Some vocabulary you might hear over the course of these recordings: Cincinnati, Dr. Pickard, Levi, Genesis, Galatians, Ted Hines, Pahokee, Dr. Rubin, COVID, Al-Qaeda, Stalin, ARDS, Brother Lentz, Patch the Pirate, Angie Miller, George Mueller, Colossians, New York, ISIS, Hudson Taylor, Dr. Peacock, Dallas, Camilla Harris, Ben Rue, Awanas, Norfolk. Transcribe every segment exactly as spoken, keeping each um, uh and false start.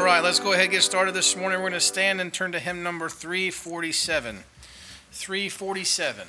All right, let's go ahead and get started this morning. We're going to stand and turn to hymn number three forty-seven. three forty-seven.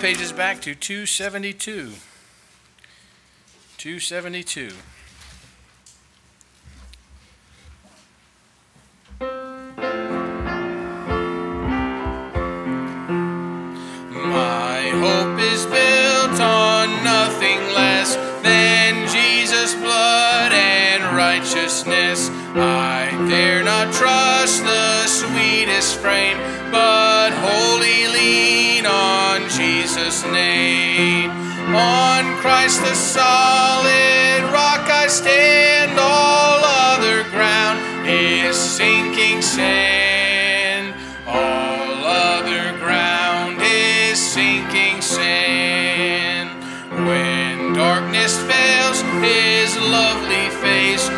Pages back to two seventy-two. two seventy-two. My hope is built on nothing less than Jesus' blood and righteousness. I dare not trust the sweetest frame, but wholly lean on Jesus' name. On Christ the solid rock I stand, all other ground is sinking sand. All other ground is sinking sand. When darkness veils His lovely face,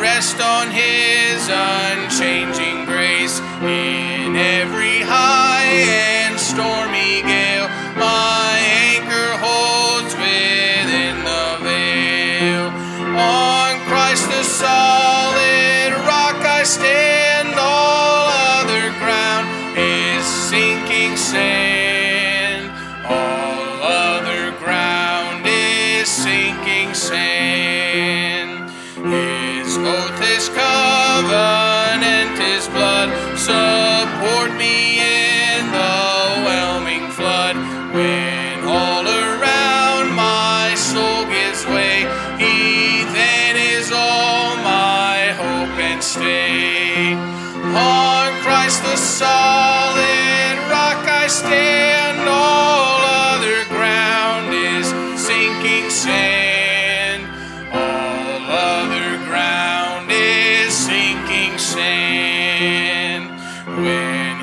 rest on His unchanging grace. In every high and stormy gale, my anchor holds within the veil. On Christ the solid rock I stand, all other ground is sinking sand. All other ground is sinking sand. His oath, His covenant, His blood support me in the whelming flood. When all around my soul gives way, He then is all my hope and stay. On Christ the solid rock I stand, all other ground is sinking sand.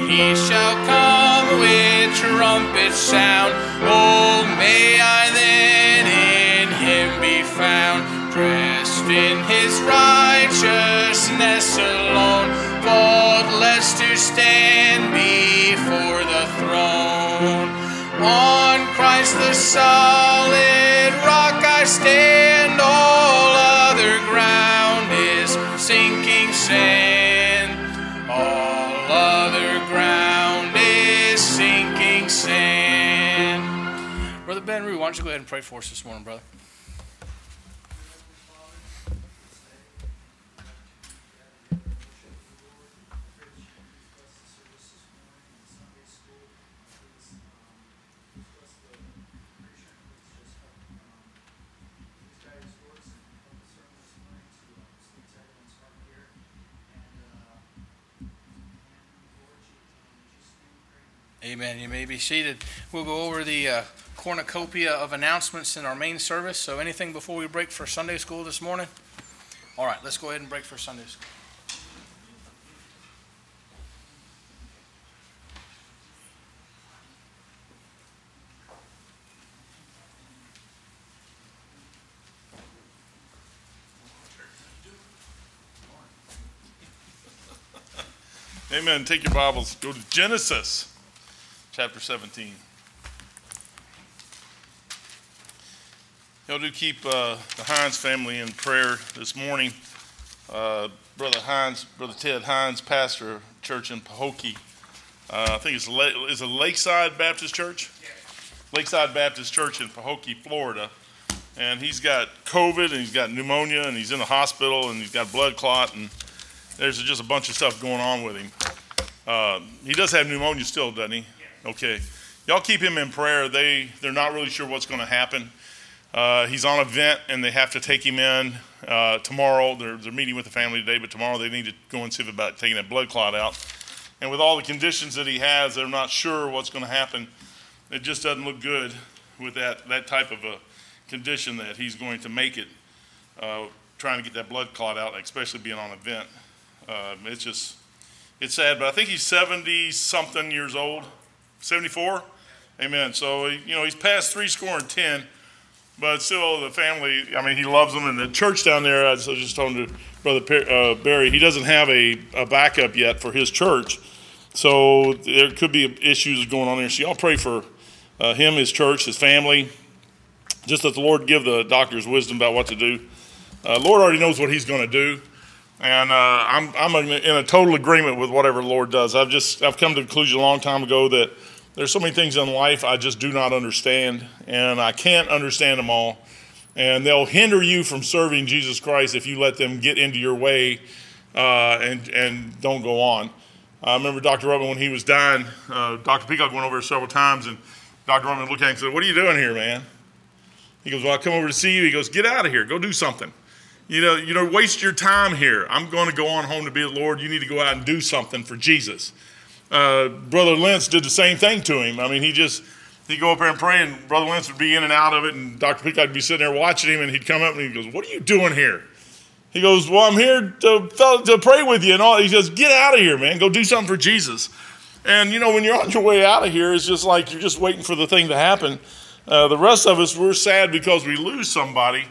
He shall come with trumpet sound. Oh, may I then in Him in his righteousness alone, faultless to stand before the throne. On Christ the solid rock I stand, all other ground is sinking sand. All other ground is sinking sand. Brother Ben Rue, why don't you go ahead and pray for us this morning, brother? Amen. You may be seated. We'll go over the uh, cornucopia of announcements in our main service. So anything before we break for Sunday school this morning? All right, let's go ahead and break for Sunday school. Amen. Take your Bibles. Go to Genesis. Chapter seventeen. Y'all do keep uh, the Hines family in prayer this morning. Uh, Brother Hines, Brother Ted Hines, pastor of church in Pahokee. Uh, I think it's La- is a Lakeside Baptist Church. Yeah. Lakeside Baptist Church in Pahokee, Florida. And he's got COVID and he's got pneumonia and he's in the hospital and he's got blood clot and there's just a bunch of stuff going on with him. Uh, he does have pneumonia still, doesn't he? Okay, y'all keep him in prayer. They, they're not really sure what's going to happen. Uh, he's on a vent, and they have to take him in uh, tomorrow. They're, they're meeting with the family today, but tomorrow they need to go and see about taking that blood clot out. And with all the conditions that he has, they're not sure what's going to happen. It just doesn't look good with that, that type of a condition that he's going to make it, uh, trying to get that blood clot out, especially being on a vent. Uh, it's just, it's sad, but I think he's seventy-something years old. seventy-four? Amen. So, you know, he's past three score and ten, but still the family, I mean, he loves them. And the church down there, I was just talking to Brother per- uh, Barry, he doesn't have a, a backup yet for his church. So there could be issues going on there. So y'all pray for uh, him, his church, his family. Just let the Lord give the doctors wisdom about what to do. The uh, Lord already knows what he's going to do. And uh, I'm I'm in a total agreement with whatever the Lord does. I've just I've come to the conclusion a long time ago that there's so many things in life I just do not understand, and I can't understand them all. And they'll hinder you from serving Jesus Christ if you let them get into your way uh, and and don't go on. I remember Doctor Rubin when he was dying. Uh, Doctor Peacock went over there several times, and Doctor Rubin looked at him and said, "What are you doing here, man?" He goes, "Well, I come over to see you." He goes, "Get out of here. Go do something. You know, you know, waste your time here. I'm going to go on home to be the Lord. You need to go out and do something for Jesus." Uh, Brother Lentz did the same thing to him. I mean, he just, he'd go up there and pray, and Brother Lentz would be in and out of it, and Doctor Pickard would be sitting there watching him, and he'd come up and he goes, "What are you doing here?" He goes, "Well, I'm here to, to pray with you." And all. He says, "Get out of here, man. Go do something for Jesus." And, you know, when you're on your way out of here, it's just like you're just waiting for the thing to happen. Uh, the rest of us, we're sad because we lose somebody.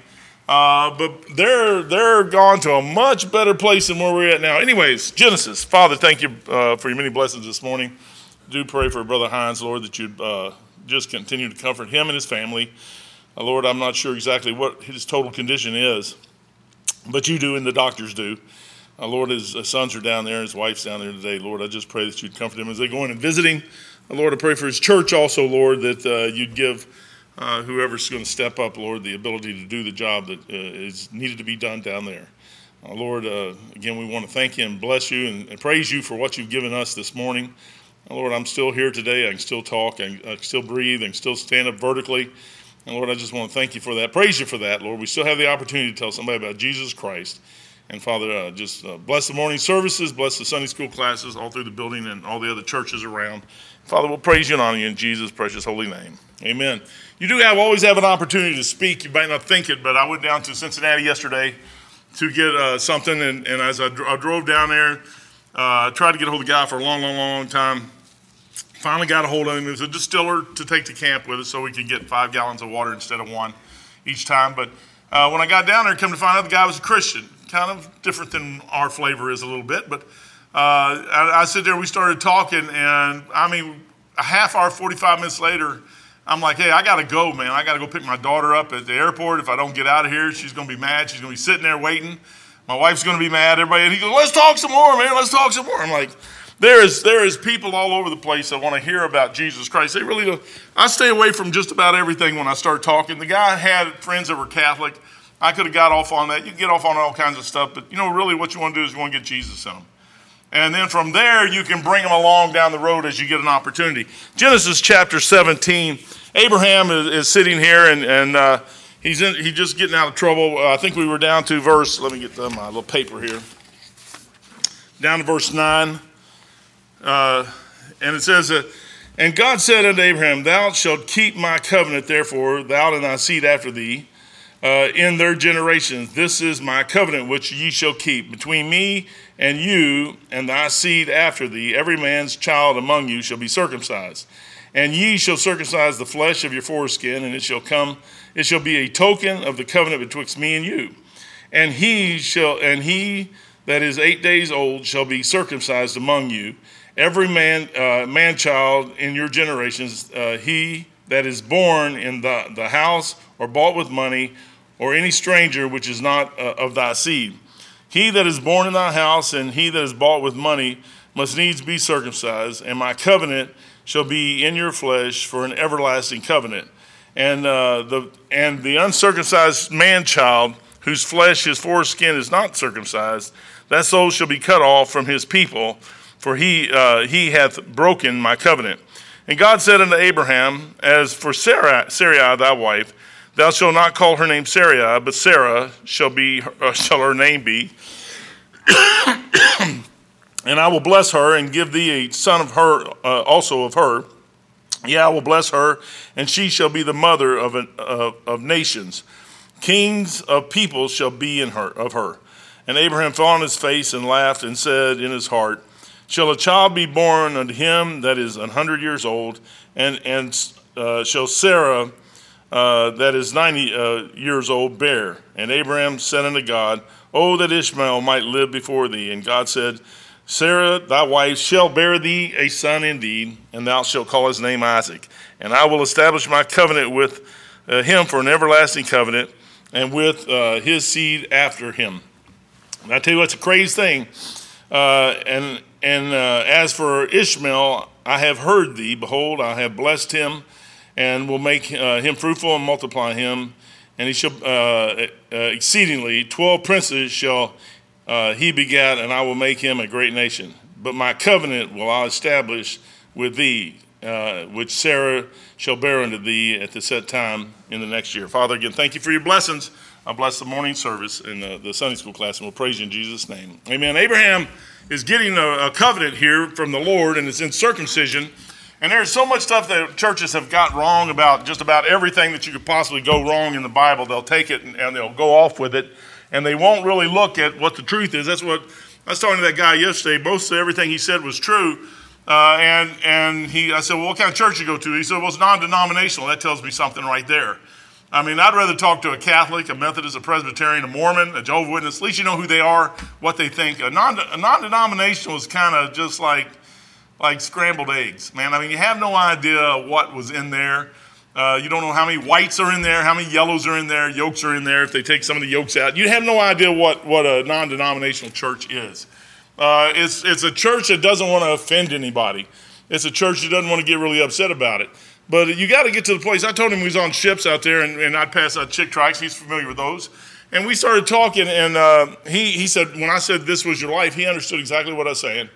Uh, but they're they're gone to a much better place than where we're at now. Anyways, Genesis. Father, thank you uh, for your many blessings this morning. Do pray for Brother Hines, Lord, that you'd uh, just continue to comfort him and his family. Uh, Lord, I'm not sure exactly what his total condition is, but you do and the doctors do. Uh, Lord, his sons are down there, his wife's down there today. Lord, I just pray that you'd comfort him as they go in and visit him. Uh, Lord, I pray for his church also, Lord, that uh, you'd give Uh, whoever's going to step up, Lord, the ability to do the job that uh, is needed to be done down there. Uh, Lord, uh, again, we want to thank you and bless you and, and praise you for what you've given us this morning. Uh, Lord, I'm still here today. I can still talk. I can, I can still breathe. I can still stand up vertically. And, Lord, I just want to thank you for that. Praise you for that, Lord. We still have the opportunity to tell somebody about Jesus Christ. And, Father, uh, just uh, bless the morning services, bless the Sunday school classes all through the building and all the other churches around. Father, we'll praise you and honor you in Jesus' precious holy name. Amen. You do have always have an opportunity to speak. You might not think it, but I went down to Cincinnati yesterday to get uh, something, and, and as I, dro- I drove down there, I uh, tried to get a hold of the guy for a long, long, long time. Finally got a hold of him. It was a distiller to take to camp with us so we could get five gallons of water instead of one each time. But Uh, when I got down there, come to find out the guy was a Christian. Kind of different than our flavor is a little bit, but uh, I, I sit there, we started talking, and I mean, a half hour, forty-five minutes later, I'm like, hey, I got to go, man. I got to go pick my daughter up at the airport. If I don't get out of here, she's going to be mad. She's going to be sitting there waiting. My wife's going to be mad. Everybody, and he goes, let's talk some more, man. Let's talk some more. I'm like, there is there is people all over the place that want to hear about Jesus Christ. They really don't. I stay away from just about everything when I start talking. The guy had friends that were Catholic. I could have got off on that. You can get off on all kinds of stuff, but you know, really what you want to do is you want to get Jesus on them. And then from there, you can bring them along down the road as you get an opportunity. Genesis chapter seventeen, Abraham is, is sitting here, and, and uh, he's in, he's just getting out of trouble. Uh, I think we were down to verse, let me get my little paper here. Down to verse nine. Uh, and it says, uh, and God said unto Abraham, thou shalt keep my covenant, therefore, thou and thy seed after thee, Uh, in their generations. This is my covenant which ye shall keep between me and you and thy seed after thee. Every man's child among you shall be circumcised, and ye shall circumcise the flesh of your foreskin, and it shall come, it shall be a token of the covenant betwixt me and you. And he shall, and he that is eight days old shall be circumcised among you. Every man, uh, man child in your generations, uh, he that is born in the, the house or bought with money, or any stranger which is not uh, of thy seed. He that is born in thy house and he that is bought with money must needs be circumcised, and my covenant shall be in your flesh for an everlasting covenant. And uh, the and the uncircumcised man-child, whose flesh, his foreskin, is not circumcised, that soul shall be cut off from his people, for he uh, he hath broken my covenant. And God said unto Abraham, as for Sarai, Sarai thy wife, thou shalt not call her name Sarai, but Sarah shall be, uh, shall her name be. And I will bless her and give thee a son of her, uh, also of her. Yeah, I will bless her, and she shall be the mother of an, uh, of nations. Kings of people shall be in her of her. And Abraham fell on his face and laughed and said in his heart, shall a child be born unto him that is an hundred years old, and and uh, shall Sarah Uh, that is ninety uh, years old bare? And Abraham said unto God, oh, that Ishmael might live before thee. And God said, Sarah, thy wife, shall bear thee a son indeed, and thou shalt call his name Isaac. And I will establish my covenant with uh, him for an everlasting covenant, and with uh, his seed after him. And I tell you what's a crazy thing. Uh, and and uh, as for Ishmael, I have heard thee. Behold, I have blessed him, and will make uh, him fruitful and multiply him, and he shall uh, uh, exceedingly. Twelve princes shall uh, he begat, and I will make him a great nation. But my covenant will I establish with thee, uh, which Sarah shall bear unto thee at the set time in the next year. Father, again, thank you for your blessings. I bless the morning service and the, the Sunday school class, and we'll praise you in Jesus' name. Amen. Abraham is getting a, a covenant here from the Lord, and it's in circumcision. And there's so much stuff that churches have got wrong about just about everything that you could possibly go wrong in the Bible. They'll take it and, and they'll go off with it, and they won't really look at what the truth is. That's what I was talking to that guy yesterday. Most of everything he said was true. Uh, and and he, I said, well, what kind of church you go to? He said, well, it's non-denominational. That tells me something right there. I mean, I'd rather talk to a Catholic, a Methodist, a Presbyterian, a Mormon, a Jehovah's Witness. At least you know who they are, what they think. A, non- a non-denominational is kind of just like, like scrambled eggs, man. I mean, you have no idea what was in there. Uh, you don't know how many whites are in there, how many yellows are in there, yolks are in there. If they take some of the yolks out, you have no idea what, what a non-denominational church is. Uh, it's it's a church that doesn't want to offend anybody. It's a church that doesn't want to get really upset about it. But you got to get to the place. I told him we was on ships out there, and, and I'd pass out chick tracks. He's familiar with those. And we started talking, and uh, he he said, when I said this was your life, he understood exactly what I was saying.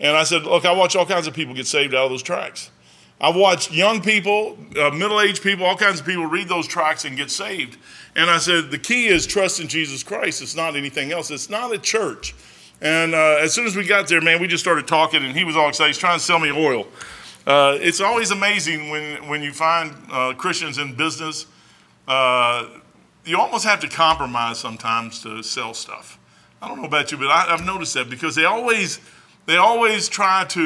And I said, look, I watch all kinds of people get saved out of those tracts. I watch young people, uh, middle-aged people, all kinds of people read those tracts and get saved. And I said, the key is trust in Jesus Christ. It's not anything else. It's not a church. And uh, as soon as we got there, man, we just started talking, and he was all excited. He's trying to sell me oil. Uh, it's always amazing when, when you find uh, Christians in business. Uh, you almost have to compromise sometimes to sell stuff. I don't know about you, but I, I've noticed that because they always... They always try to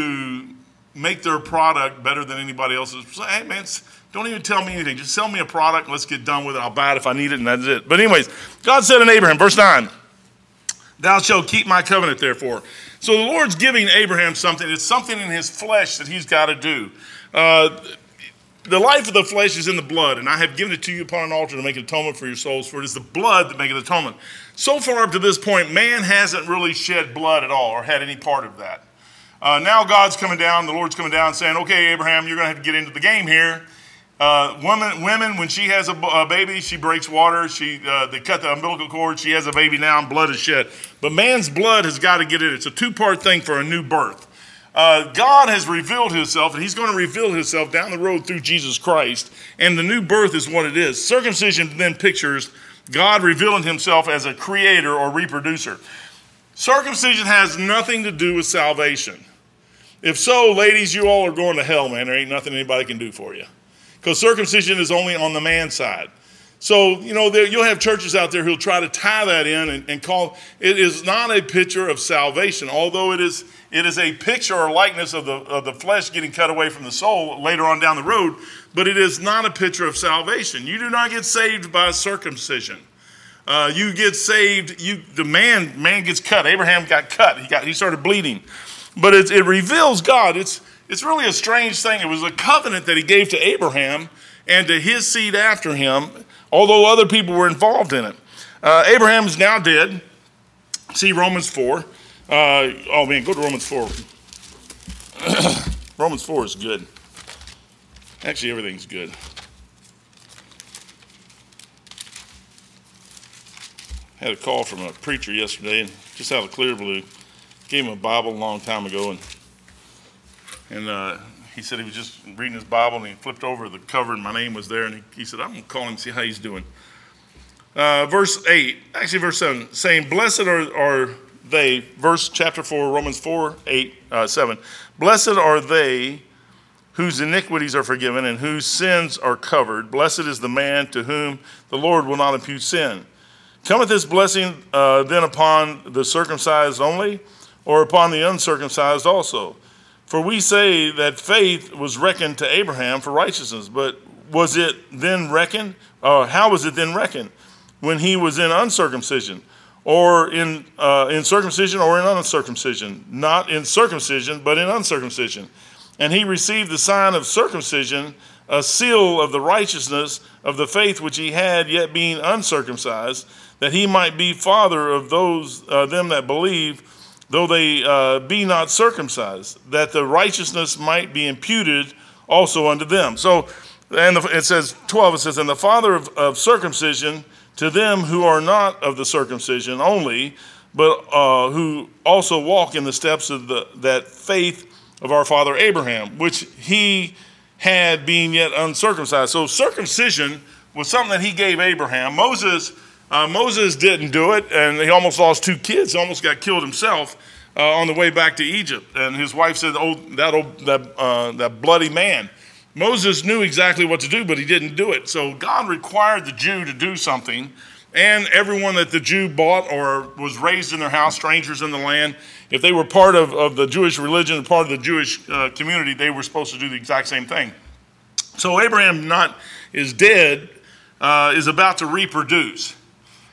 make their product better than anybody else's. So, hey, man, don't even tell me anything. Just sell me a product and let's get done with it. I'll buy it if I need it, and that's it. But anyways, God said to Abraham, verse nine, thou shalt keep my covenant, therefore. So the Lord's giving Abraham something. It's something in his flesh that he's got to do. Uh, the life of the flesh is in the blood, and I have given it to you upon an altar to make an atonement for your souls, for it is the blood that maketh atonement. So far up to this point, man hasn't really shed blood at all or had any part of that. Uh, now God's coming down, the Lord's coming down saying, okay, Abraham, you're going to have to get into the game here. Uh, women, women, when she has a, a baby, she breaks water. She, uh, they cut the umbilical cord. She has a baby now and blood is shed. But man's blood has got to get in. It's a two-part thing for a new birth. Uh, God has revealed himself, and he's going to reveal himself down the road through Jesus Christ. And the new birth is what it is. Circumcision then pictures God revealing himself as a creator or reproducer. Circumcision has nothing to do with salvation. If so, ladies, you all are going to hell, man. There ain't nothing anybody can do for you. Because circumcision is only on the man's side. So, you know, there, you'll have churches out there who'll try to tie that in and, and call, it is not a picture of salvation, although it is it is a picture or likeness of the, of the flesh getting cut away from the soul later on down the road, but it is not a picture of salvation. You do not get saved by circumcision. Uh, you get saved, you the man man gets cut. Abraham got cut. He got he started bleeding. But it, it reveals God. It's it's really a strange thing. It was a covenant that he gave to Abraham and to his seed after him, although other people were involved in it. Uh, Abraham is now dead. See Romans four. Uh, oh, man, go to Romans four. Romans four is good. Actually, everything's good. I had a call from a preacher yesterday, and just out of clear blue. Gave him a Bible a long time ago, and and uh, he said he was just reading his Bible, and he flipped over the cover, and my name was there, and he, he said, I'm going to call him and see how he's doing. Uh, verse eight, actually verse seven, saying, blessed are, are they, verse chapter four, Romans four, eight, uh, seven, blessed are they whose iniquities are forgiven and whose sins are covered. Blessed is the man to whom the Lord will not impute sin. Cometh this blessing uh, then upon the circumcised only, or upon the uncircumcised also? For we say that faith was reckoned to Abraham for righteousness, but was it then reckoned? Uh, how was it then reckoned? When he was in uncircumcision, or in uh, in circumcision, or in uncircumcision? Not in circumcision, but in uncircumcision. And he received the sign of circumcision, a seal of the righteousness of the faith which he had, yet being uncircumcised, that he might be father of those uh, them that believe, though they uh, be not circumcised, that the righteousness might be imputed also unto them. So, and the, it says, twelve, it says, and the father of, of circumcision to them who are not of the circumcision only, but uh, who also walk in the steps of the, that faith of our father Abraham, which he had being yet uncircumcised. So circumcision was something that he gave Abraham. Moses Uh, Moses didn't do it, and he almost lost two kids. He almost got killed himself uh, on the way back to Egypt. And his wife said, oh, that old, that, uh, that bloody man. Moses knew exactly what to do, but he didn't do it. So God required the Jew to do something, and everyone that the Jew bought or was raised in their house, strangers in the land, if they were part of, of the Jewish religion, part of the Jewish uh, community, they were supposed to do the exact same thing. So Abraham not is dead, uh, is about to reproduce.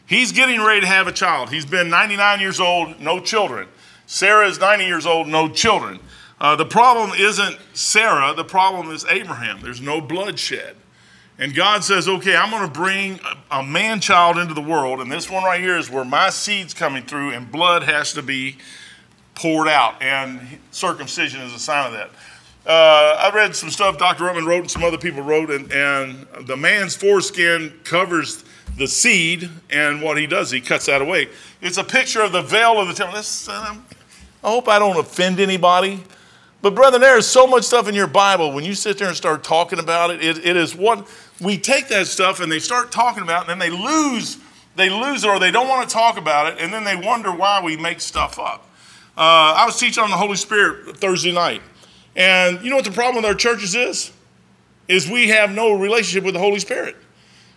He's getting ready to have a child. He's been ninety-nine years old, no children. Sarah is ninety years old, no children. Uh, the problem isn't Sarah. The problem is Abraham. There's no bloodshed. And God says, okay, I'm going to bring a, a man-child into the world, and this one right here is where my seed's coming through, and blood has to be poured out, and circumcision is a sign of that. Uh, I read some stuff Doctor Rubin wrote and some other people wrote, and, and the man's foreskin covers the seed, and what he does, he cuts that away. It's a picture of the veil of the temple. This, um, I hope I don't offend anybody, but brethren, there is so much stuff in your Bible. When you sit there and start talking about it, it, it is what we take that stuff and they start talking about it, and then they lose, they lose it, or they don't want to talk about it, and then they wonder why we make stuff up. Uh, I was teaching on the Holy Spirit Thursday night, and you know what the problem with our churches is? Is we have no relationship with the Holy Spirit.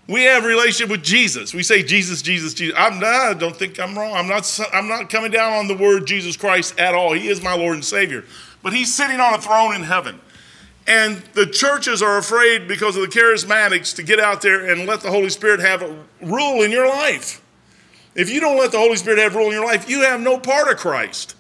We have a relationship with Jesus. We say Jesus, Jesus, Jesus. I'm, I don't think I'm wrong. I'm not, I'm not coming down on the word Jesus Christ at all. He is my Lord and Savior. but he's sitting on a throne in heaven. And the churches are afraid because of the charismatics to get out there and let the Holy Spirit have a rule in your life. If you don't let the Holy Spirit have rule in your life, you have no part of Christ.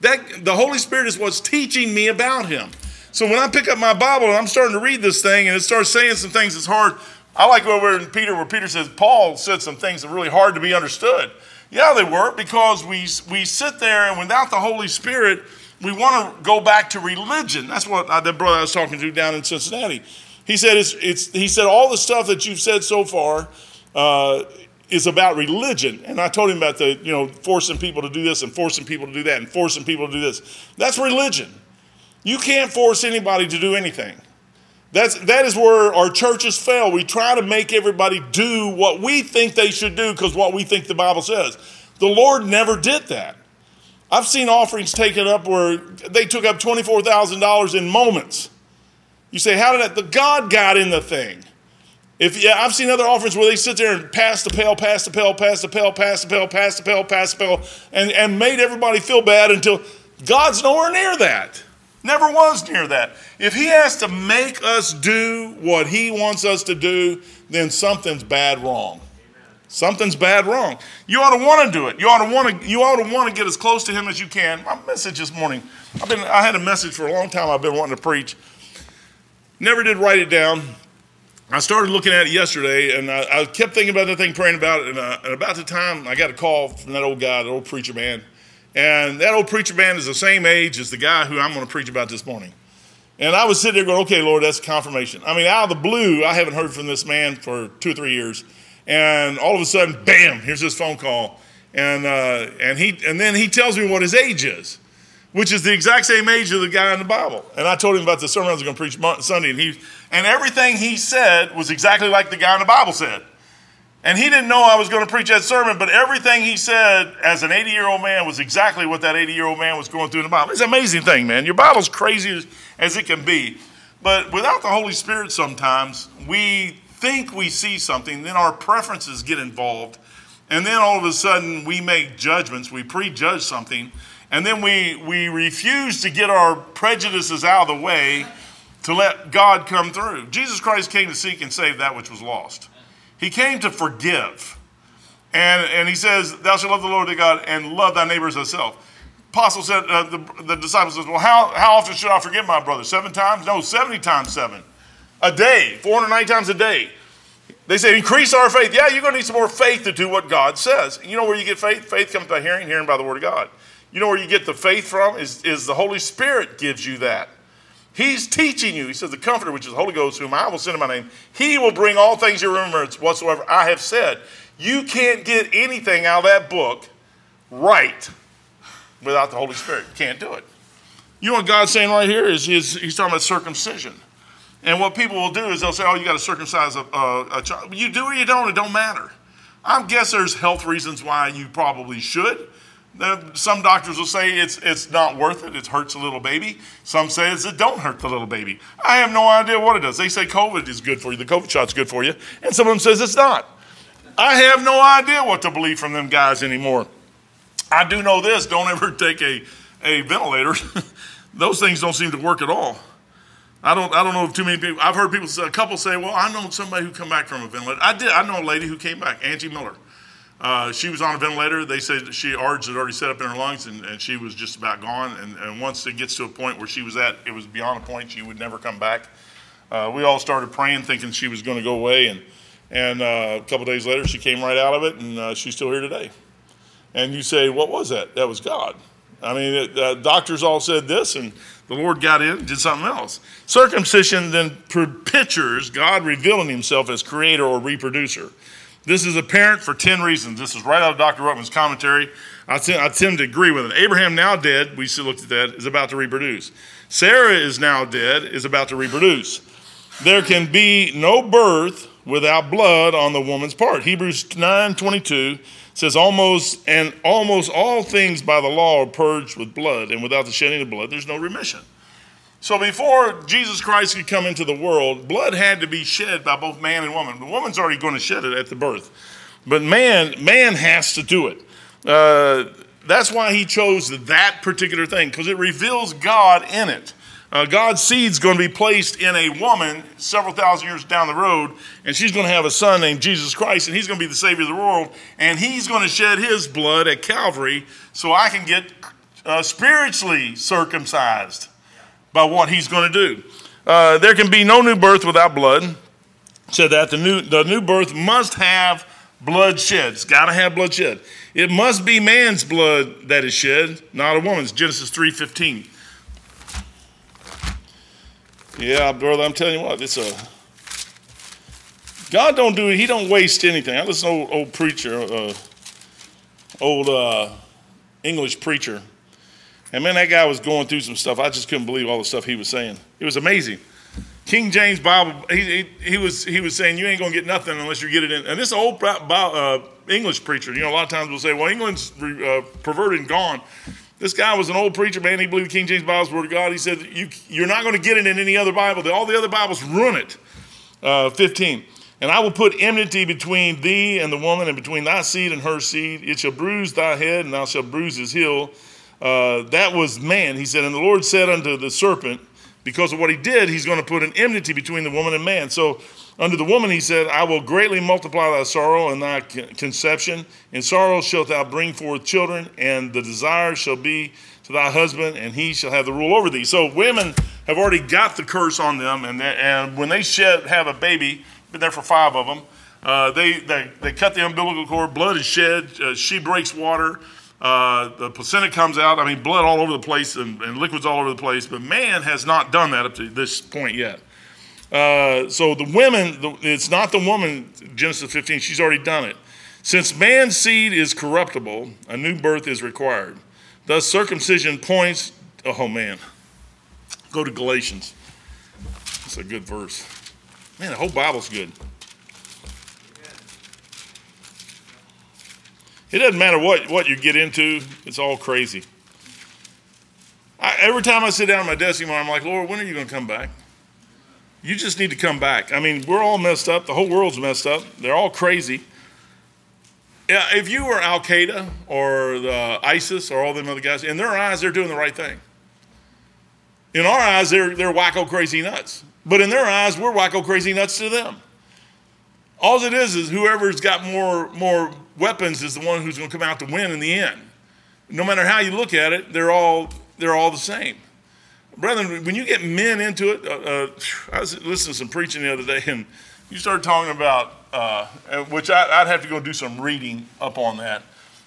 That the Holy Spirit is what's teaching me about him. So when I pick up my Bible and I'm starting to read this thing and it starts saying some things that's hard. I like over in Peter where Peter says, Paul said some things that are really hard to be understood. Yeah, they were, because we we sit there and without the Holy Spirit, we want to go back to religion. That's what I, the brother I was talking to down in Cincinnati. He said, it's, it's, he said all the stuff that you've said so far uh, is about religion. And I told him about the, you know, forcing people to do this and forcing people to do that and forcing people to do this. That's religion. You can't force anybody to do anything. That's, that is where our churches fail. We try to make everybody do what we think they should do because what we think the Bible says. The Lord never did that. I've seen offerings taken up where they took up twenty-four thousand dollars in moments. You say, how did that? The God got in the thing. If yeah, I've seen other offerings where they sit there and pass the pail, pass the pail, pass the pail, pass the pail, pass the pail, pass the pail, and, and made everybody feel bad until God's nowhere near that. Never was near that. If he has to make us do what he wants us to do, then something's bad wrong. Amen. Something's bad wrong. You ought to want to do it. You ought to want to. You ought to want to get as close to him as you can. My message this morning. I've been. I had a message for a long time. I've been wanting to preach. Never did write it down. I started looking at it yesterday, and I, I kept thinking about that thing, praying about it. And, uh, and about the time I got a call from that old guy, that old preacher man. And that old preacher man is the same age as the guy who I'm going to preach about this morning. And I was sitting there going, okay, Lord, that's confirmation. I mean, out of the blue, I haven't heard from this man for two or three years. And all of a sudden, bam, here's this phone call. And uh, and he and then he tells me what his age is, which is the exact same age of the guy in the Bible. And I told him about the sermon I was going to preach Sunday. And, he, and everything he said was exactly like the guy in the Bible said. And he didn't know I was going to preach that sermon, but everything he said as an eighty-year-old man was exactly what that eighty-year-old man was going through in the Bible. It's an amazing thing, man. Your Bible's crazy as it can be. But without the Holy Spirit sometimes, we think we see something, then our preferences get involved, and then all of a sudden we make judgments, we prejudge something, and then we, we refuse to get our prejudices out of the way to let God come through. Jesus Christ came to seek and save that which was lost. He came to forgive. And, and he says, thou shalt love the Lord thy God and love thy neighbor as thyself. Apostle said, uh, the, the disciple says, well, how, how often should I forgive my brother? Seven times? No, seventy times seven. A day, four hundred ninety times a day. They say, increase our faith. Yeah, you're going to need some more faith to do what God says. You know where you get faith? Faith comes by hearing, hearing by the word of God. You know where you get the faith from? Is, is the Holy Spirit gives you that. He's teaching you. He says, the Comforter, which is the Holy Ghost, whom I will send in my name, he will bring all things to remembrance whatsoever I have said. You can't get anything out of that book right without the Holy Spirit. Can't do it. You know what God's saying right here is, is he's talking about circumcision. And what people will do is they'll say, oh, you got to circumcise a, a, a child. You do or you don't, it don't matter. I guess there's health reasons why you probably should. Some doctors will say it's it's not worth it. It hurts a little baby. Some say it's, it don't hurt the little baby. I have no idea what it does. They say COVID is good for you. The COVID shot's good for you. And some of them says it's not. I have no idea what to believe from them guys anymore. I do know this. Don't ever take a, a ventilator. Those things don't seem to work at all. I don't I don't know if too many people. I've heard people say, a couple say, well, I know somebody who come back from a ventilator. I did. I know a lady who came back, Angie Miller. Uh, she was on a ventilator. They said she A R D S had already set up in her lungs, and, and she was just about gone. And, and once it gets to a point where she was at, it was beyond a point she would never come back. Uh, we all started praying, thinking she was going to go away. And and uh, a couple days later, she came right out of it, and uh, she's still here today. And you say, what was that? That was God. I mean, it, uh, doctors all said this, and the Lord got in and did something else. Circumcision then pictures God revealing himself as creator or reproducer. This is apparent for ten reasons. This is right out of Doctor Ruckman's commentary. I, t- I tend to agree with it. Abraham, now dead, we still looked at that, is about to reproduce. Sarah is now dead, is about to reproduce. There can be no birth without blood on the woman's part. Hebrews nine twenty-two says, almost and almost all things by the law are purged with blood, and without the shedding of blood, there's no remission. So before Jesus Christ could come into the world, blood had to be shed by both man and woman. The woman's already going to shed it at the birth. But man man has to do it. Uh, That's why he chose that particular thing, because it reveals God in it. Uh, God's seed's going to be placed in a woman several thousand years down the road, and she's going to have a son named Jesus Christ, and he's going to be the Savior of the world, and he's going to shed his blood at Calvary so I can get uh, spiritually circumcised by what he's going to do. Uh, there can be no new birth without blood. Said that the new the new birth must have blood shed. It's got to have blood shed. It must be man's blood that is shed, not a woman's. Genesis three fifteen. Yeah, brother, I'm telling you what, it's a, God don't do it, he don't waste anything. I listen to an old, old preacher, uh, old uh, English preacher, and man, that guy was going through some stuff. I just couldn't believe all the stuff he was saying. It was amazing. King James Bible, he, he, he was he was saying, you ain't going to get nothing unless you get it in. And this old uh, English preacher, you know, a lot of times we'll say, well, England's uh, perverted and gone. This guy was an old preacher, man. He believed the King James Bible's word of God. He said, you, you're not going to get it in any other Bible. All the other Bibles ruin it. Uh, fifteen. And I will put enmity between thee and the woman, and between thy seed and her seed. It shall bruise thy head, and thou shalt bruise his heel. Uh, that was man. He said, and the Lord said unto the serpent, because of what he did, he's going to put an enmity between the woman and man. So unto the woman he said, I will greatly multiply thy sorrow and thy conception. In sorrow shalt thou bring forth children, and the desire shall be to thy husband, and he shall have the rule over thee. So women have already got the curse on them, and they, and when they shed, have a baby, been there for five of them, uh, they, they, they cut the umbilical cord, blood is shed, uh, she breaks water, uh, the placenta comes out, I mean blood all over the place and, and liquids all over the place, but man has not done that up to this point yet. Uh, so the women, the, it's not the woman, Genesis fifteen, she's already done it. Since man's seed is corruptible, a new birth is required. Thus circumcision points, oh man, go to Galatians. It's a good verse. Man, the whole Bible's good. It doesn't matter what, what you get into, it's all crazy. I, every time I sit down at my desk anymore, I'm like, Lord, when are you going to come back? You just need to come back. I mean, we're all messed up. The whole world's messed up. They're all crazy. If you were Al-Qaeda or the ISIS or all them other guys, in their eyes, they're doing the right thing. In our eyes, they're, they're wacko crazy nuts. But in their eyes, we're wacko crazy nuts to them. All it is is whoever's got more, more weapons is the one who's going to come out to win in the end. No matter how you look at it, they're all, they're all the same. Brethren, when you get men into it, uh, uh, I was listening to some preaching the other day, and you started talking about, uh, which I, I'd have to go do some reading up on that.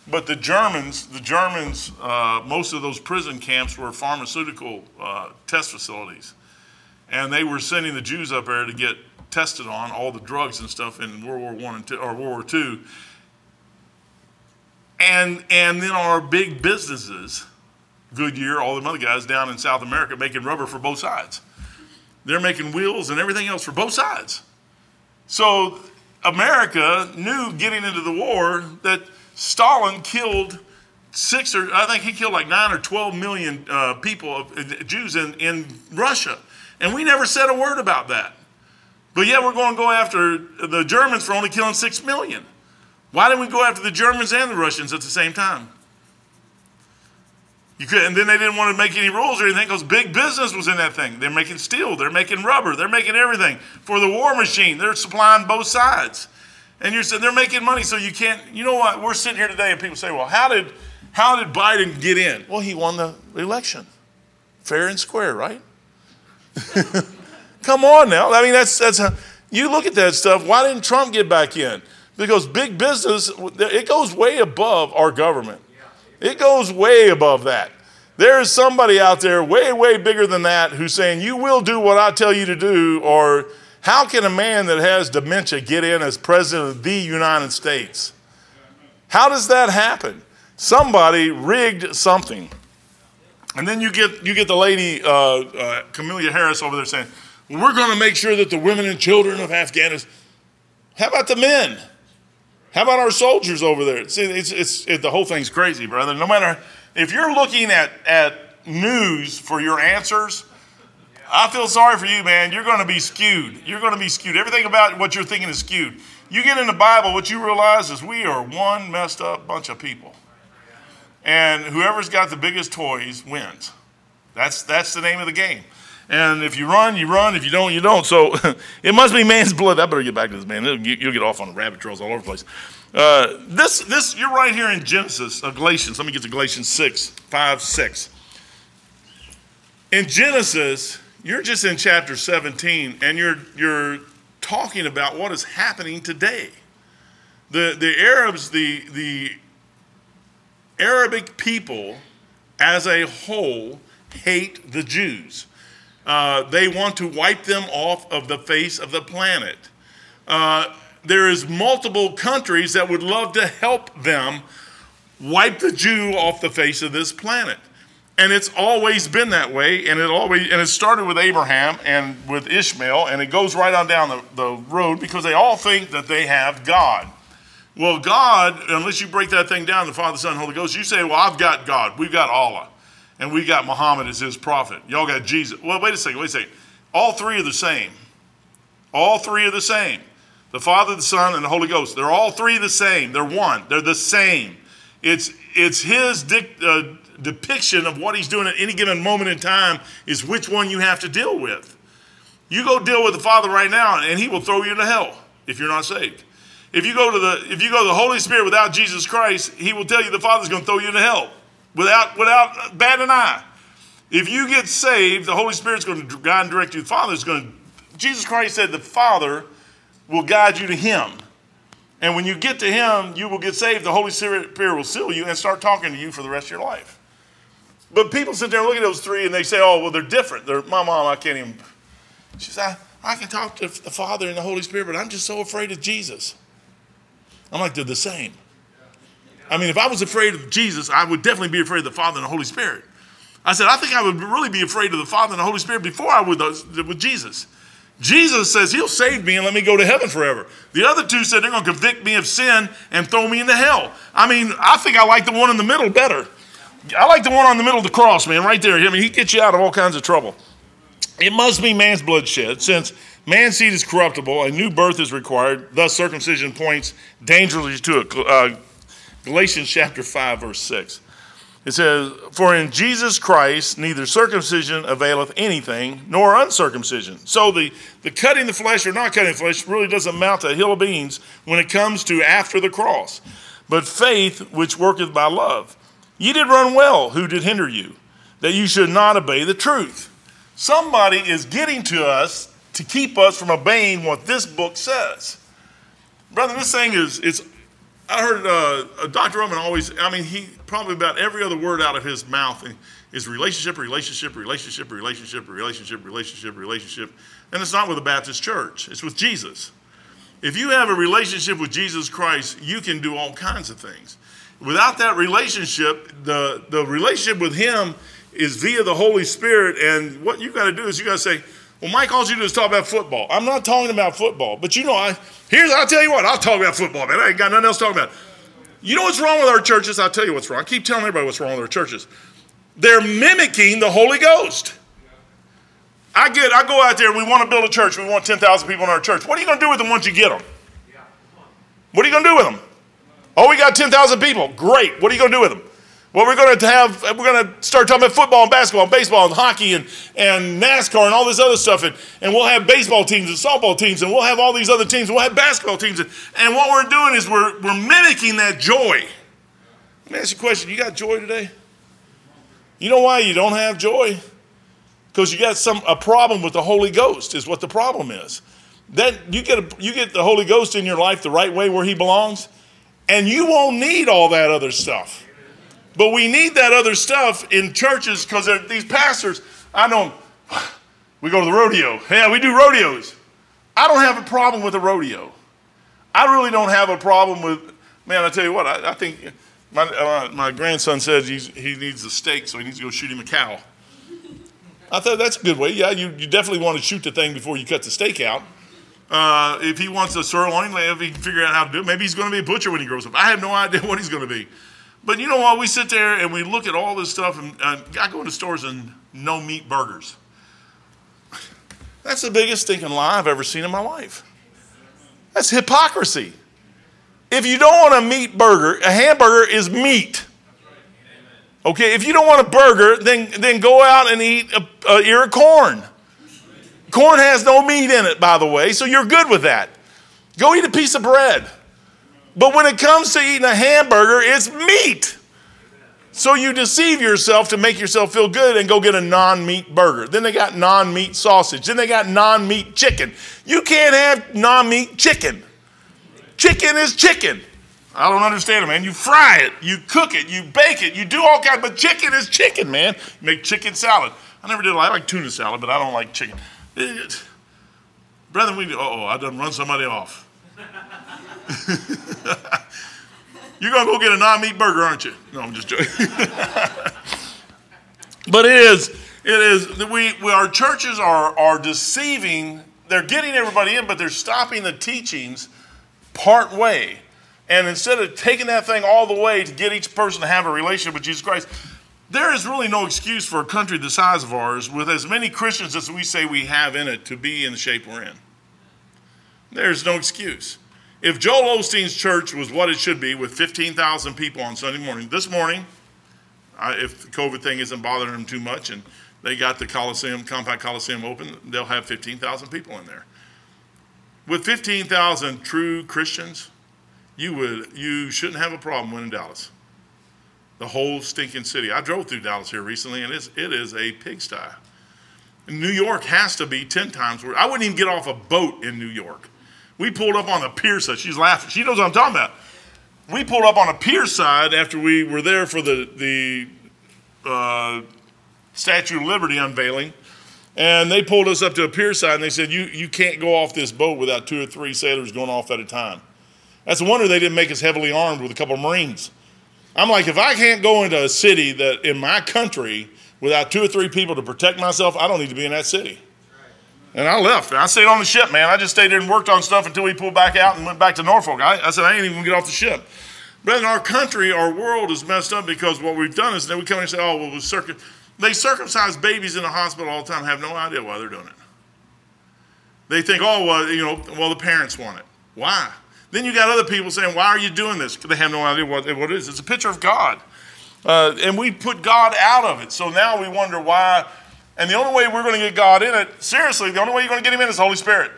But the Germans, the Germans, uh, most of those prison camps were pharmaceutical uh, test facilities, and they were sending the Jews up there to get tested on all the drugs and stuff in World War One and two, or World War Two, and and then our big businesses. Goodyear, all them other guys down in South America making rubber for both sides. They're making wheels and everything else for both sides. So America knew getting into the war that Stalin killed six or, I think he killed like nine or twelve million uh, people, of, uh, Jews in, in Russia. And we never said a word about that. But yet we're going to go after the Germans for only killing six million. Why didn't we go after the Germans and the Russians at the same time? You could, and then they didn't want to make any rules or anything because big business was in that thing. They're making steel. They're making rubber. They're making everything for the war machine. They're supplying both sides. And you're saying they're making money, so you can't. You know what? We're sitting here today and people say, well, how did how did Biden get in? Well, he won the election. Fair and square, right? Come on now. I mean, that's that's how, you look at that stuff. Why didn't Trump get back in? Because big business, it goes way above our government. It goes way above that. There is somebody out there way, way bigger than that who's saying, you will do what I tell you to do, or how can a man that has dementia get in as president of the United States? How does that happen? Somebody rigged something. And then you get you get the lady, uh, uh, Camilla Harris over there saying, well, we're going to make sure that the women and children of Afghanistan, how about the men? How about our soldiers over there? See, it's, it's, it, the whole thing's crazy, brother. No matter, if you're looking at, at news for your answers, I feel sorry for you, man. You're going to be skewed. You're going to be skewed. Everything about what you're thinking is skewed. You get in the Bible, what you realize is we are one messed up bunch of people. and whoever's got the biggest toys wins. That's that's the name of the game. And if you run, you run. If you don't, you don't. So it must be man's blood. I better get back to this, man. You'll get off on rabbit trails all over the place. Uh, this, this, you're right here in Genesis, uh, Galatians. Let me get to Galatians six, five, six. In Genesis, you're just in chapter seventeen, and you're you're talking about what is happening today. The the Arabs, the the Arabic people as a whole hate the Jews. Uh, they want to wipe them off of the face of the planet. Uh, there is multiple countries that would love to help them wipe the Jew off the face of this planet. And it's always been that way, and it always and it started with Abraham and with Ishmael, and it goes right on down the, the road because they all think that they have God. Well, God, unless you break that thing down, the Father, Son, Holy Ghost, you say, well, I've got God. We've got Allah. And we got Muhammad as his prophet. Y'all got Jesus. Well, wait a second, wait a second. All three are the same. All three are the same. The Father, the Son, and the Holy Ghost. They're all three the same. They're one. They're the same. It's, it's his dic- uh, depiction of what he's doing at any given moment in time is which one you have to deal with. You go deal with the Father right now, and he will throw you into hell if you're not saved. If you go to the if you go to the Holy Spirit without Jesus Christ, he will tell you the Father's going to throw you into hell without without batting an eye. If you get saved, the Holy Spirit's going to guide and direct you. The Father's going to. Jesus Christ said the Father will guide you to him. And when you get to him, you will get saved. The Holy Spirit will seal you and start talking to you for the rest of your life. But people sit there and look at those three and they say, oh, well, they're different. They're, my mom, I can't even. She says, I, I can talk to the Father and the Holy Spirit, but I'm just so afraid of Jesus. I'm like, they're the same. I mean, if I was afraid of Jesus, I would definitely be afraid of the Father and the Holy Spirit. I said, I think I would really be afraid of the Father and the Holy Spirit before I would with Jesus. Jesus says he'll save me and let me go to heaven forever. The other two said they're going to convict me of sin and throw me into hell. I mean, I think I like the one in the middle better. I like the one on the middle of the cross, man, right there. I mean, he gets you out of all kinds of trouble. It must be man's bloodshed, since man's seed is corruptible, a new birth is required. Thus, circumcision points dangerously to it. Uh, Galatians chapter five, verse six. It says, for in Jesus Christ neither circumcision availeth anything, nor uncircumcision. So the, the cutting the flesh or not cutting the flesh really doesn't amount to a hill of beans when it comes to after the cross. But faith which worketh by love. Ye did run well, who did hinder you, that you should not obey the truth. Somebody is getting to us to keep us from obeying what this book says. Brother, this thing is, it's I heard uh, Doctor Rubin always, I mean, he probably about every other word out of his mouth is relationship, relationship, relationship, relationship, relationship, relationship, relationship. And it's not with the Baptist church. It's with Jesus. If you have a relationship with Jesus Christ, you can do all kinds of things. Without that relationship, the, the relationship with him is via the Holy Spirit. And what you got to do is you got to say, well, Mike, all you do is talk about football. I'm not talking about football, but you know, I here's I'll tell you what, I'll talk about football, man. I ain't got nothing else to talk about. You know what's wrong with our churches? I'll tell you what's wrong. I keep telling everybody what's wrong with our churches. They're mimicking the Holy Ghost. I get, I go out there, we want to build a church. We want ten thousand people in our church. What are you going to do with them once you get them? What are you going to do with them? Oh, we got ten thousand people. Great. What are you going to do with them? Well, we're going to have, we're going to start talking about football and basketball and baseball and hockey and, and NASCAR and all this other stuff. And, and we'll have baseball teams and softball teams and we'll have all these other teams. And we'll have basketball teams. And, and what we're doing is we're, we're mimicking that joy. Let me ask you a question. You got joy today? You know why you don't have joy? Because you got some a problem with the Holy Ghost is what the problem is. That you get a, you get the Holy Ghost in your life the right way where he belongs and you won't need all that other stuff. But we need that other stuff in churches because these pastors, I know, we go to the rodeo. Yeah, we do rodeos. I don't have a problem with a rodeo. I really don't have a problem with, man, I tell you what, I, I think my uh, my grandson says he's, he needs a steak, so he needs to go shoot him a cow. I thought that's a good way. Yeah, you, you definitely want to shoot the thing before you cut the steak out. Uh, if he wants a sirloin, if he can figure out how to do it, maybe he's going to be a butcher when he grows up. I have no idea what he's going to be. But you know what? We sit there and we look at all this stuff, and uh, I go into stores and no meat burgers. That's the biggest stinking lie I've ever seen in my life. That's hypocrisy. If you don't want a meat burger, a hamburger is meat. Okay, if you don't want a burger, then, then go out and eat an ear of corn. Corn has no meat in it, by the way, so you're good with that. Go eat a piece of bread. But when it comes to eating a hamburger, it's meat. So you deceive yourself to make yourself feel good and go get a non-meat burger. Then they got non-meat sausage. Then they got non-meat chicken. You can't have non-meat chicken. Chicken is chicken. I don't understand it, man. You fry it, you cook it, you bake it, you do all kinds, but chicken is chicken, man. You make chicken salad. I never did, I like tuna salad, but I don't like chicken. Brethren, we, uh-oh, I done run somebody off. You're going to go get a non-meat burger, aren't you? No, I'm just joking. But it is, it is, we, we our churches are, are deceiving. They're getting everybody in, but they're stopping the teachings part way. And instead of taking that thing all the way to get each person to have a relationship with Jesus Christ, there is really no excuse for a country the size of ours with as many Christians as we say we have in it to be in the shape we're in. There's no excuse. If Joel Osteen's church was what it should be with fifteen thousand people on Sunday morning, this morning, I, if the COVID thing isn't bothering them too much and they got the Coliseum, Compact Coliseum open, they'll have fifteen thousand people in there. With fifteen thousand true Christians, You would, you shouldn't have a problem winning Dallas. The whole stinking city. I drove through Dallas here recently, and it's, it is a pigsty. New York has to be ten times worse. I wouldn't even get off a boat in New York. We pulled up on the pier side. She's laughing. She knows what I'm talking about. We pulled up on a pier side after we were there for the, the uh, Statue of Liberty unveiling. And they pulled us up to a pier side, and they said, you, you can't go off this boat without two or three sailors going off at a time. That's a wonder they didn't make us heavily armed with a couple of Marines. I'm like, if I can't go into a city that in my country without two or three people to protect myself, I don't need to be in that city. And I left. I stayed on the ship, man. I just stayed there and worked on stuff until we pulled back out and went back to Norfolk. I, I said, I ain't even going to get off the ship. Brethren, our country, our world is messed up because what we've done is then we come in and say, oh, well, we'll circum-. They circumcise babies in the hospital all the time, have no idea why they're doing it. They think, oh, well, you know, well, the parents want it. Why? Then you got other people saying, why are you doing this? They have no idea what, what it is. It's a picture of God. Uh, and we put God out of it. So now we wonder why. And the only way we're going to get God in it, seriously, the only way you're going to get him in is the Holy Spirit.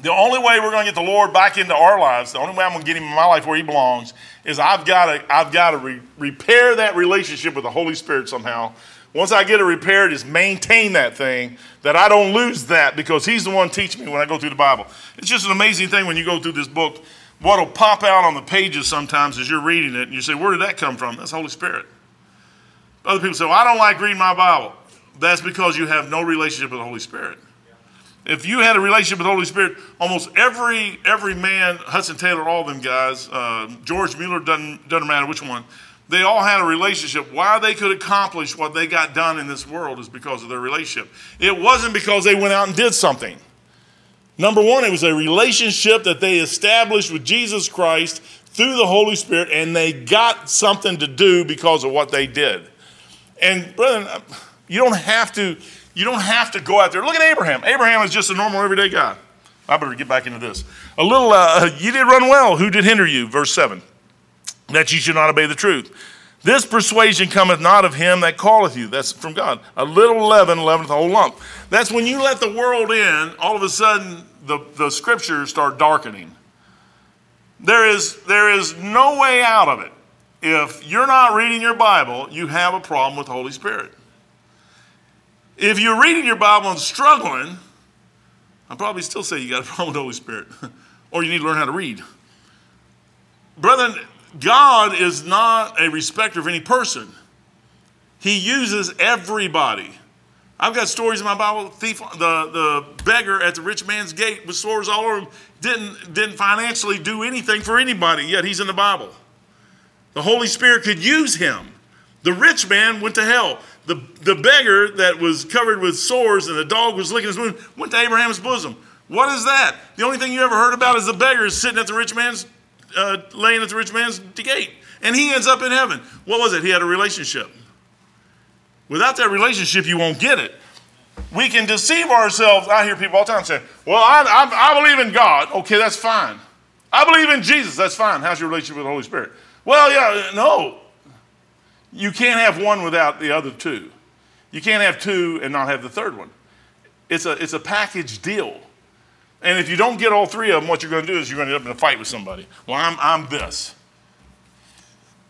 The only way we're going to get the Lord back into our lives, the only way I'm going to get him in my life where he belongs, is I've got to I've got to re- repair that relationship with the Holy Spirit somehow. Once I get it repaired, is maintain that thing, that I don't lose that, because he's the one teaching me when I go through the Bible. It's just an amazing thing when you go through this book. What will pop out on the pages sometimes as you're reading it, and you say, where did that come from? That's the Holy Spirit. Other people say, well, I don't like reading my Bible. That's because you have no relationship with the Holy Spirit. If you had a relationship with the Holy Spirit, almost every every man, Hudson Taylor, all them guys, uh, George Mueller, doesn't, doesn't matter which one, they all had a relationship. Why they could accomplish what they got done in this world is because of their relationship. It wasn't because they went out and did something. Number one, it was a relationship that they established with Jesus Christ through the Holy Spirit, and they got something to do because of what they did. And brethren, you don't have to, you don't have to go out there. Look at Abraham. Abraham is just a normal everyday guy. I better get back into this. A little, uh, you did run well. Who did hinder you? Verse seven. That you should not obey the truth. This persuasion cometh not of him that calleth you. That's from God. A little leaven leaveneth the whole lump. That's when you let the world in, all of a sudden the, the scriptures start darkening. There is, there is no way out of it. If you're not reading your Bible, you have a problem with the Holy Spirit. If you're reading your Bible and struggling, I'd probably still say you got a problem with the Holy Spirit. Or you need to learn how to read. Brethren, God is not a respecter of any person. He uses everybody. I've got stories in my Bible. Thief, the, the beggar at the rich man's gate with sores all over him didn't, didn't financially do anything for anybody, yet he's in the Bible. The Holy Spirit could use him. The rich man went to hell. The, the beggar that was covered with sores and the dog was licking his wound went to Abraham's bosom. What is that? The only thing you ever heard about is the beggar sitting at the rich man's Uh, laying at the rich man's gate, and he ends up in heaven. What was it? He had a relationship. Without that relationship, you won't get it. We can deceive ourselves. I hear people all the time say, well, I, I, I believe in God. Okay, that's fine. I believe in Jesus. That's fine. How's your relationship with the Holy Spirit? Well, yeah, no. You can't have one without the other two. You can't have two and not have the third one. It's a it's a package deal. And if you don't get all three of them, what you're going to do is you're going to end up in a fight with somebody. Well, I'm I'm this.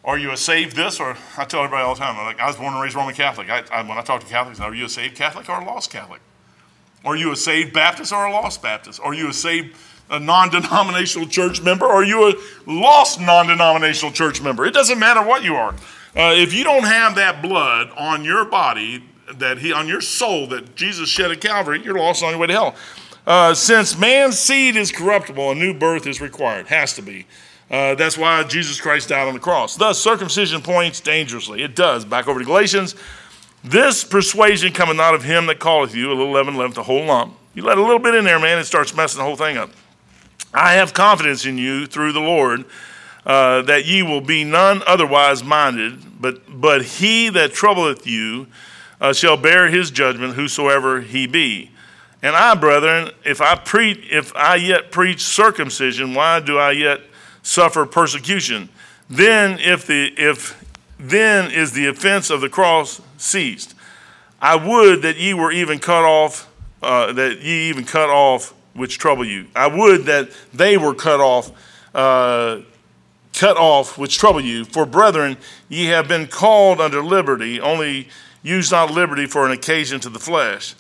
Are you a saved this? Or I tell everybody all the time, I'm like, I was born and raised Roman Catholic. I, I, when I talk to Catholics, are you a saved Catholic or a lost Catholic? Are you a saved Baptist or a lost Baptist? Are you a saved a non-denominational church member? Or are you a lost non-denominational church member? It doesn't matter what you are. Uh, if you don't have that blood on your body, that he on your soul that Jesus shed at Calvary, you're lost on your way to hell. Uh, since man's seed is corruptible, a new birth is required. Has to be. Uh, that's why Jesus Christ died on the cross. Thus, circumcision points dangerously. It does. Back over to Galatians. This persuasion cometh not of him that calleth you, a little leaven leaveneth the whole lump. You let a little bit in there, man, it starts messing the whole thing up. I have confidence in you through the Lord uh, that ye will be none otherwise minded, but, but he that troubleth you uh, shall bear his judgment, whosoever he be. And I, brethren, if I pre- if I yet preach circumcision, why do I yet suffer persecution? Then if the if then is the offense of the cross ceased. I would that ye were even cut off, uh, that ye even cut off which trouble you. I would that they were cut off, uh, cut off which trouble you. For brethren, ye have been called unto liberty. Only use not liberty for an occasion to the flesh,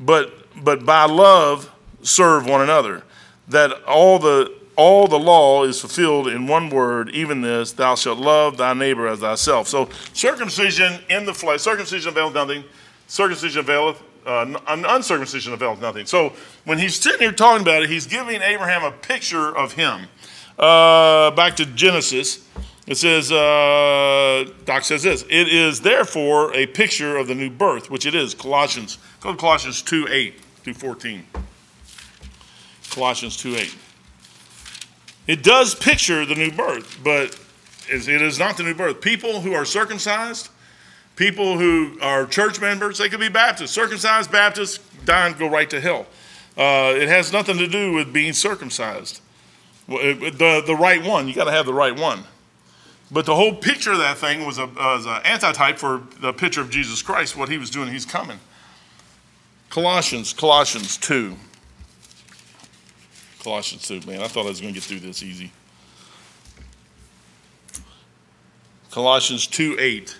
but but by love serve one another. That all the all the law is fulfilled in one word, even this, thou shalt love thy neighbor as thyself. So circumcision in the flesh, circumcision availeth nothing, circumcision availeth, uh, uncircumcision availeth nothing. So when he's sitting here talking about it, he's giving Abraham a picture of him. Uh, back to Genesis, it says, uh, Doc says this, it is therefore a picture of the new birth, which it is, Colossians. Go to Colossians two eight through fourteen. Colossians two eight. It does picture the new birth, but it is not the new birth. People who are circumcised, people who are church members, they could be Baptists. Circumcised Baptists die and go right to hell. Uh, it has nothing to do with being circumcised. The, the right one, you got to have the right one. But the whole picture of that thing was a, was an antitype for the picture of Jesus Christ, what he was doing, he's coming. Colossians, Colossians two. Colossians two, man, I thought I was going to get through this easy. Colossians two eight.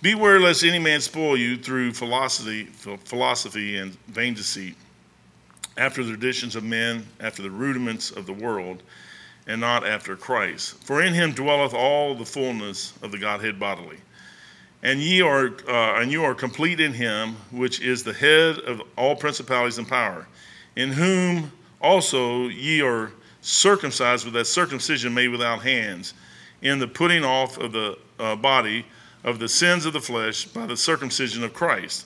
Beware lest any man spoil you through philosophy, philosophy and vain deceit, after the traditions of men, after the rudiments of the world, and not after Christ. For in him dwelleth all the fullness of the Godhead bodily. And ye are, uh, and you are complete in him, which is the head of all principalities and power, in whom also ye are circumcised with that circumcision made without hands, in the putting off of the uh, body of the sins of the flesh by the circumcision of Christ,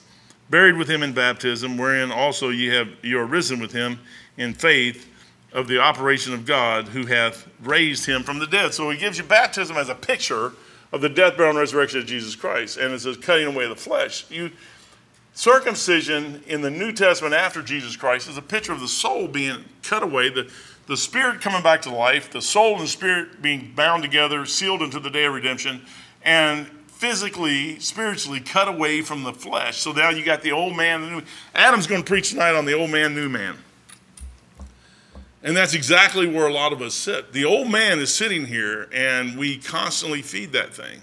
buried with him in baptism, wherein also ye have ye are risen with him in faith of the operation of God, who hath raised him from the dead. So he gives you baptism as a picture of the death, burial, and resurrection of Jesus Christ, and it's a cutting away of the flesh. You Circumcision in the New Testament after Jesus Christ is a picture of the soul being cut away, the, the spirit coming back to life, the soul and spirit being bound together, sealed unto the day of redemption, and physically, spiritually cut away from the flesh. So now you got the old man, the new man. Adam's going to preach tonight on the old man, new man. And that's exactly where a lot of us sit. The old man is sitting here, and we constantly feed that thing.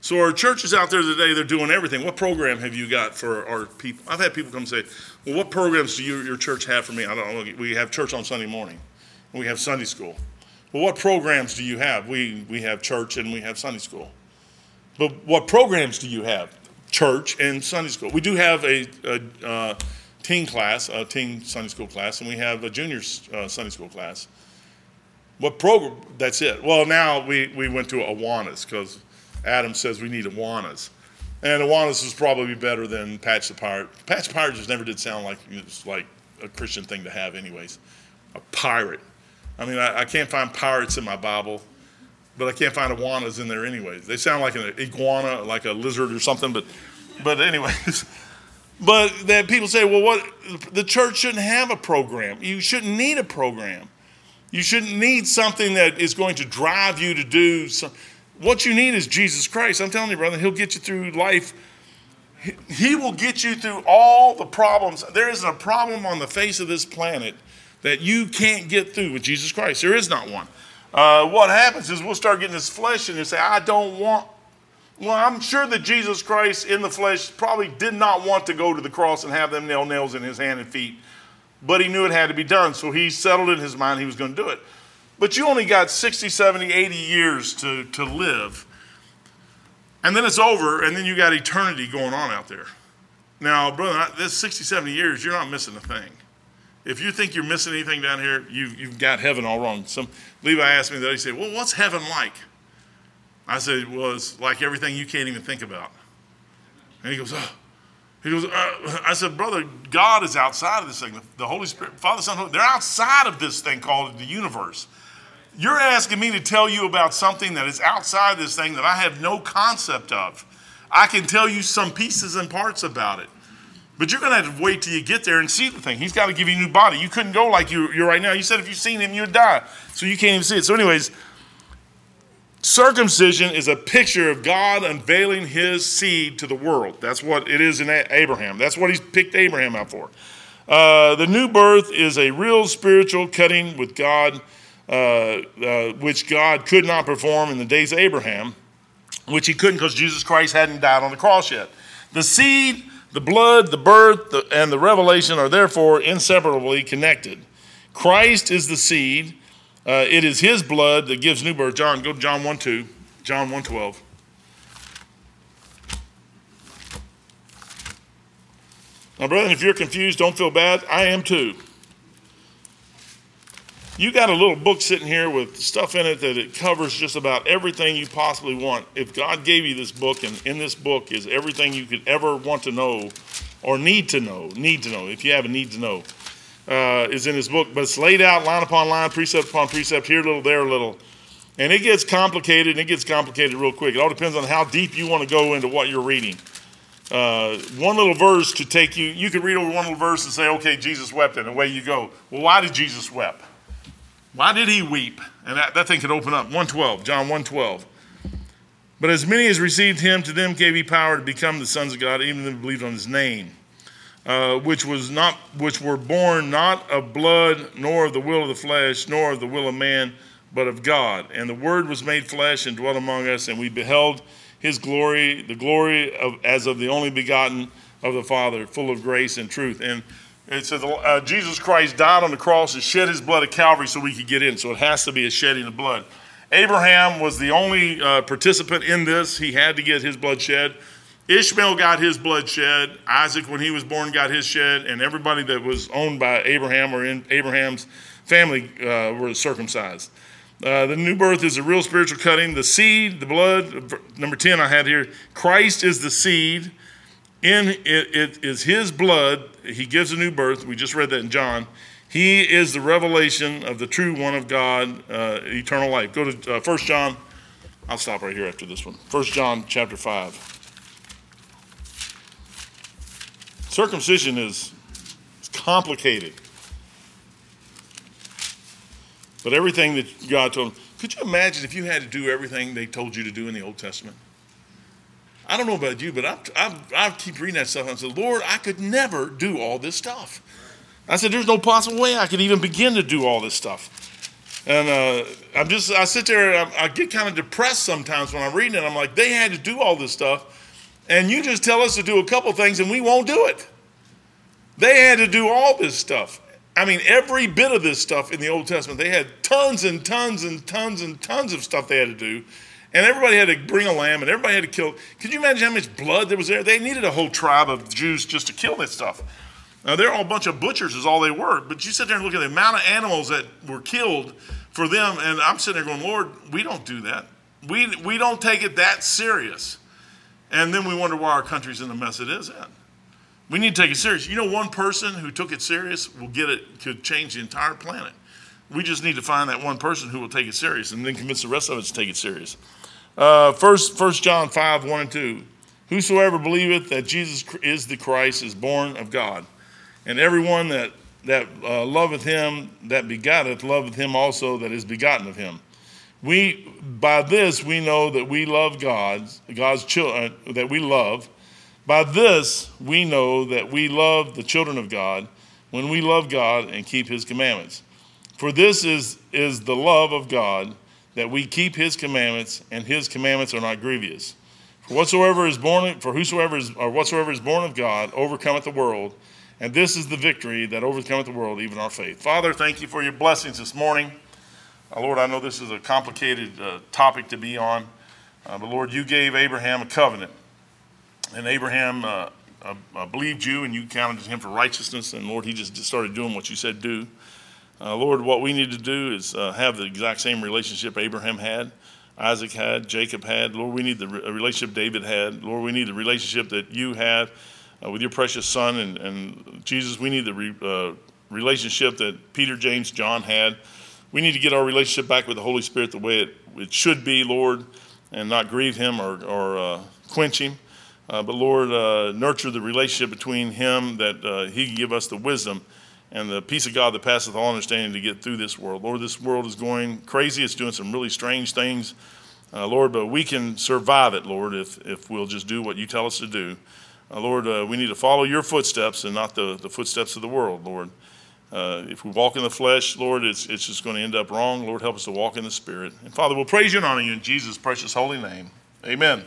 So our churches out there today, they're doing everything. What program have you got for our people? I've had people come and say, well, what programs do you, your church have for me? I don't know. We have church on Sunday morning. And we have Sunday school. Well, what programs do you have? We we have church and we have Sunday school. But what programs do you have? Church and Sunday school. We do have a, a uh, teen class, a teen Sunday school class, and we have a junior uh, Sunday school class. What program? That's it. Well, now we, we went to Awanas because Adam says we need Awanas. And Awanas was probably better than Patch the Pirate. Patch the Pirate just never did sound like it was like a Christian thing to have anyways. A pirate. I mean, I, I can't find pirates in my Bible, but I can't find Awanas in there anyways. They sound like an iguana, like a lizard or something, but but anyways. But that people say, well, what the church shouldn't have a program. You shouldn't need a program. You shouldn't need something that is going to drive you to do something. What you need is Jesus Christ. I'm telling you, brother, he'll get you through life. He will get you through all the problems. There isn't a problem on the face of this planet that you can't get through with Jesus Christ. There is not one. Uh, what happens is we'll start getting this flesh and you say, I don't want. Well, I'm sure that Jesus Christ in the flesh probably did not want to go to the cross and have them nail nails in his hand and feet. But he knew it had to be done. So he settled in his mind he was going to do it. But you only got sixty, seventy, eighty years to, to live. And then it's over, and then you got eternity going on out there. Now, brother, this sixty, seventy years, you're not missing a thing. If you think you're missing anything down here, you've, you've got heaven all wrong. Some Levi asked me that. He said, well, what's heaven like? I said, well, it's like everything you can't even think about. And he goes, oh. He goes, uh, I said, brother, God is outside of this thing. The Holy Spirit, Father, Son, Holy, they're outside of this thing called the universe. You're asking me to tell you about something that is outside this thing that I have no concept of. I can tell you some pieces and parts about it. But you're going to have to wait till you get there and see the thing. He's got to give you a new body. You couldn't go like you, you're right now. You said if you've seen him, you'd die. So you can't even see it. So anyways, circumcision is a picture of God unveiling his seed to the world. That's what it is in Abraham. That's what he's picked Abraham out for. Uh, the new birth is a real spiritual cutting with God, uh, uh, which God could not perform in the days of Abraham, which he couldn't because Jesus Christ hadn't died on the cross yet. The seed, the blood, the birth, the, and the revelation are therefore inseparably connected. Christ is the seed. Uh, it is his blood that gives new birth. John, go to John one two, John one twelve. Now, brethren, if you're confused, don't feel bad. I am too. You got a little book sitting here with stuff in it that it covers just about everything you possibly want. If God gave you this book, and in this book is everything you could ever want to know or need to know, need to know, if you have a need to know. Uh, is in his book, but it's laid out line upon line, precept upon precept, here a little, there a little. And it gets complicated, and it gets complicated real quick. It all depends on how deep you want to go into what you're reading. Uh, one little verse could take you, you could read over one little verse and say, okay, Jesus wept, and away you go. Well, why did Jesus weep? Why did he weep? And that, that thing could open up. one twelve, John one twelve. But as many as received him, to them gave he power to become the sons of God, even them believed on his name. Uh, which was not, which were born not of blood, nor of the will of the flesh, nor of the will of man, but of God. And the Word was made flesh and dwelt among us, and we beheld his glory, the glory of as of the only begotten of the Father, full of grace and truth. And it says uh, Jesus Christ died on the cross and shed his blood at Calvary so we could get in. So it has to be a shedding of blood. Abraham was the only uh, participant in this. He had to get his blood shed. Ishmael got his blood shed. Isaac, when he was born, got his shed. And everybody that was owned by Abraham or in Abraham's family uh, were circumcised. Uh, the new birth is a real spiritual cutting. The seed, the blood, number ten I had here, Christ is the seed. In it, it is his blood. He gives a new birth. We just read that in John. He is the revelation of the true one of God, uh, eternal life. Go to uh, First John. I'll stop right here after this one. First John chapter five. Circumcision is complicated. But everything that God told them, could you imagine if you had to do everything they told you to do in the Old Testament? I don't know about you, but I, I, I keep reading that stuff. And I said, Lord, I could never do all this stuff. I said, there's no possible way I could even begin to do all this stuff. And uh, I'm just, I sit there and I, I get kind of depressed sometimes when I'm reading it. I'm like, they had to do all this stuff. And you just tell us to do a couple things and we won't do it. They had to do all this stuff. I mean, every bit of this stuff in the Old Testament, they had tons and tons and tons and tons of stuff they had to do. And everybody had to bring a lamb and everybody had to kill. Could you imagine how much blood there was there? They needed a whole tribe of Jews just to kill this stuff. Now, they're all a bunch of butchers is all they were. But you sit there and look at the amount of animals that were killed for them. And I'm sitting there going, Lord, we don't do that. We, we don't take it that serious. And then we wonder why our country's in the mess it is in. We need to take it serious. You know, one person who took it serious will get it, could change the entire planet. We just need to find that one person who will take it serious and then convince the rest of us to take it serious. Uh, first, First John five, one and two. Whosoever believeth that Jesus is the Christ is born of God. And everyone that, that uh, loveth him, that begotteth, loveth him also that is begotten of him. We by this we know that we love God's God's children that we love. By this we know that we love the children of God, when we love God and keep his commandments. For this is, is the love of God, that we keep his commandments, and his commandments are not grievous. For whatsoever is born for whosoever is or whatsoever is born of God overcometh the world, and this is the victory that overcometh the world, even our faith. Father, thank you for your blessings this morning. Uh, Lord, I know this is a complicated uh, topic to be on, uh, but Lord, you gave Abraham a covenant. And Abraham uh, uh, believed you, and you counted him for righteousness. And Lord, he just started doing what you said do. Uh, Lord, what we need to do is uh, have the exact same relationship Abraham had, Isaac had, Jacob had. Lord, we need the re- relationship David had. Lord, we need the relationship that you had uh, with your precious son. And, and Jesus, we need the re- uh, relationship that Peter, James, John had. We need to get our relationship back with the Holy Spirit the way it, it should be, Lord, and not grieve him or, or uh, quench him. Uh, but Lord, uh, nurture the relationship between him, that uh, he can give us the wisdom and the peace of God that passeth all understanding to get through this world. Lord, this world is going crazy. It's doing some really strange things, uh, Lord, but we can survive it, Lord, if if we'll just do what you tell us to do. Uh, Lord, uh, we need to follow your footsteps and not the, the footsteps of the world, Lord. Uh, if we walk in the flesh, Lord, it's, it's just going to end up wrong. Lord, help us to walk in the Spirit. And Father, we'll praise you and honor you in Jesus' precious holy name. Amen.